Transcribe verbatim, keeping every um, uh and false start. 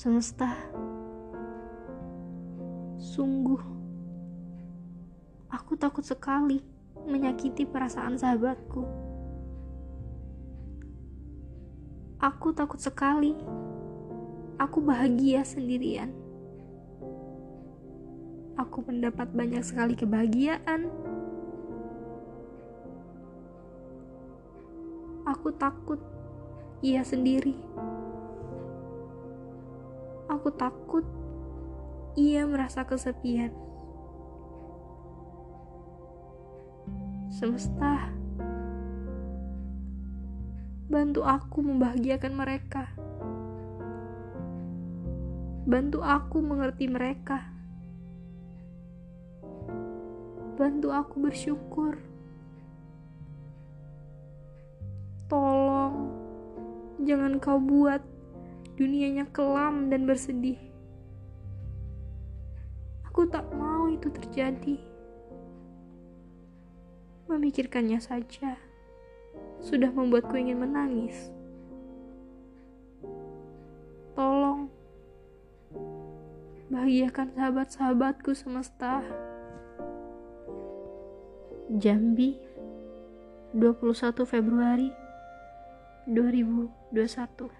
Semesta, sungguh aku takut sekali menyakiti perasaan sahabatku. Aku takut sekali aku bahagia sendirian. Aku mendapat banyak sekali kebahagiaan. Aku takut ia sendiri. Aku takut ia merasa kesepian. Semesta, bantu aku membahagiakan mereka. Bantu aku mengerti mereka. Bantu aku bersyukur. Tolong, jangan kau buat dunianya kelam dan bersedih. Aku tak mau itu terjadi. Memikirkannya saja sudah membuatku ingin menangis. Tolong, bahagiakan sahabat-sahabatku semesta. Jambi, dua puluh satu Februari dua ribu dua puluh satu.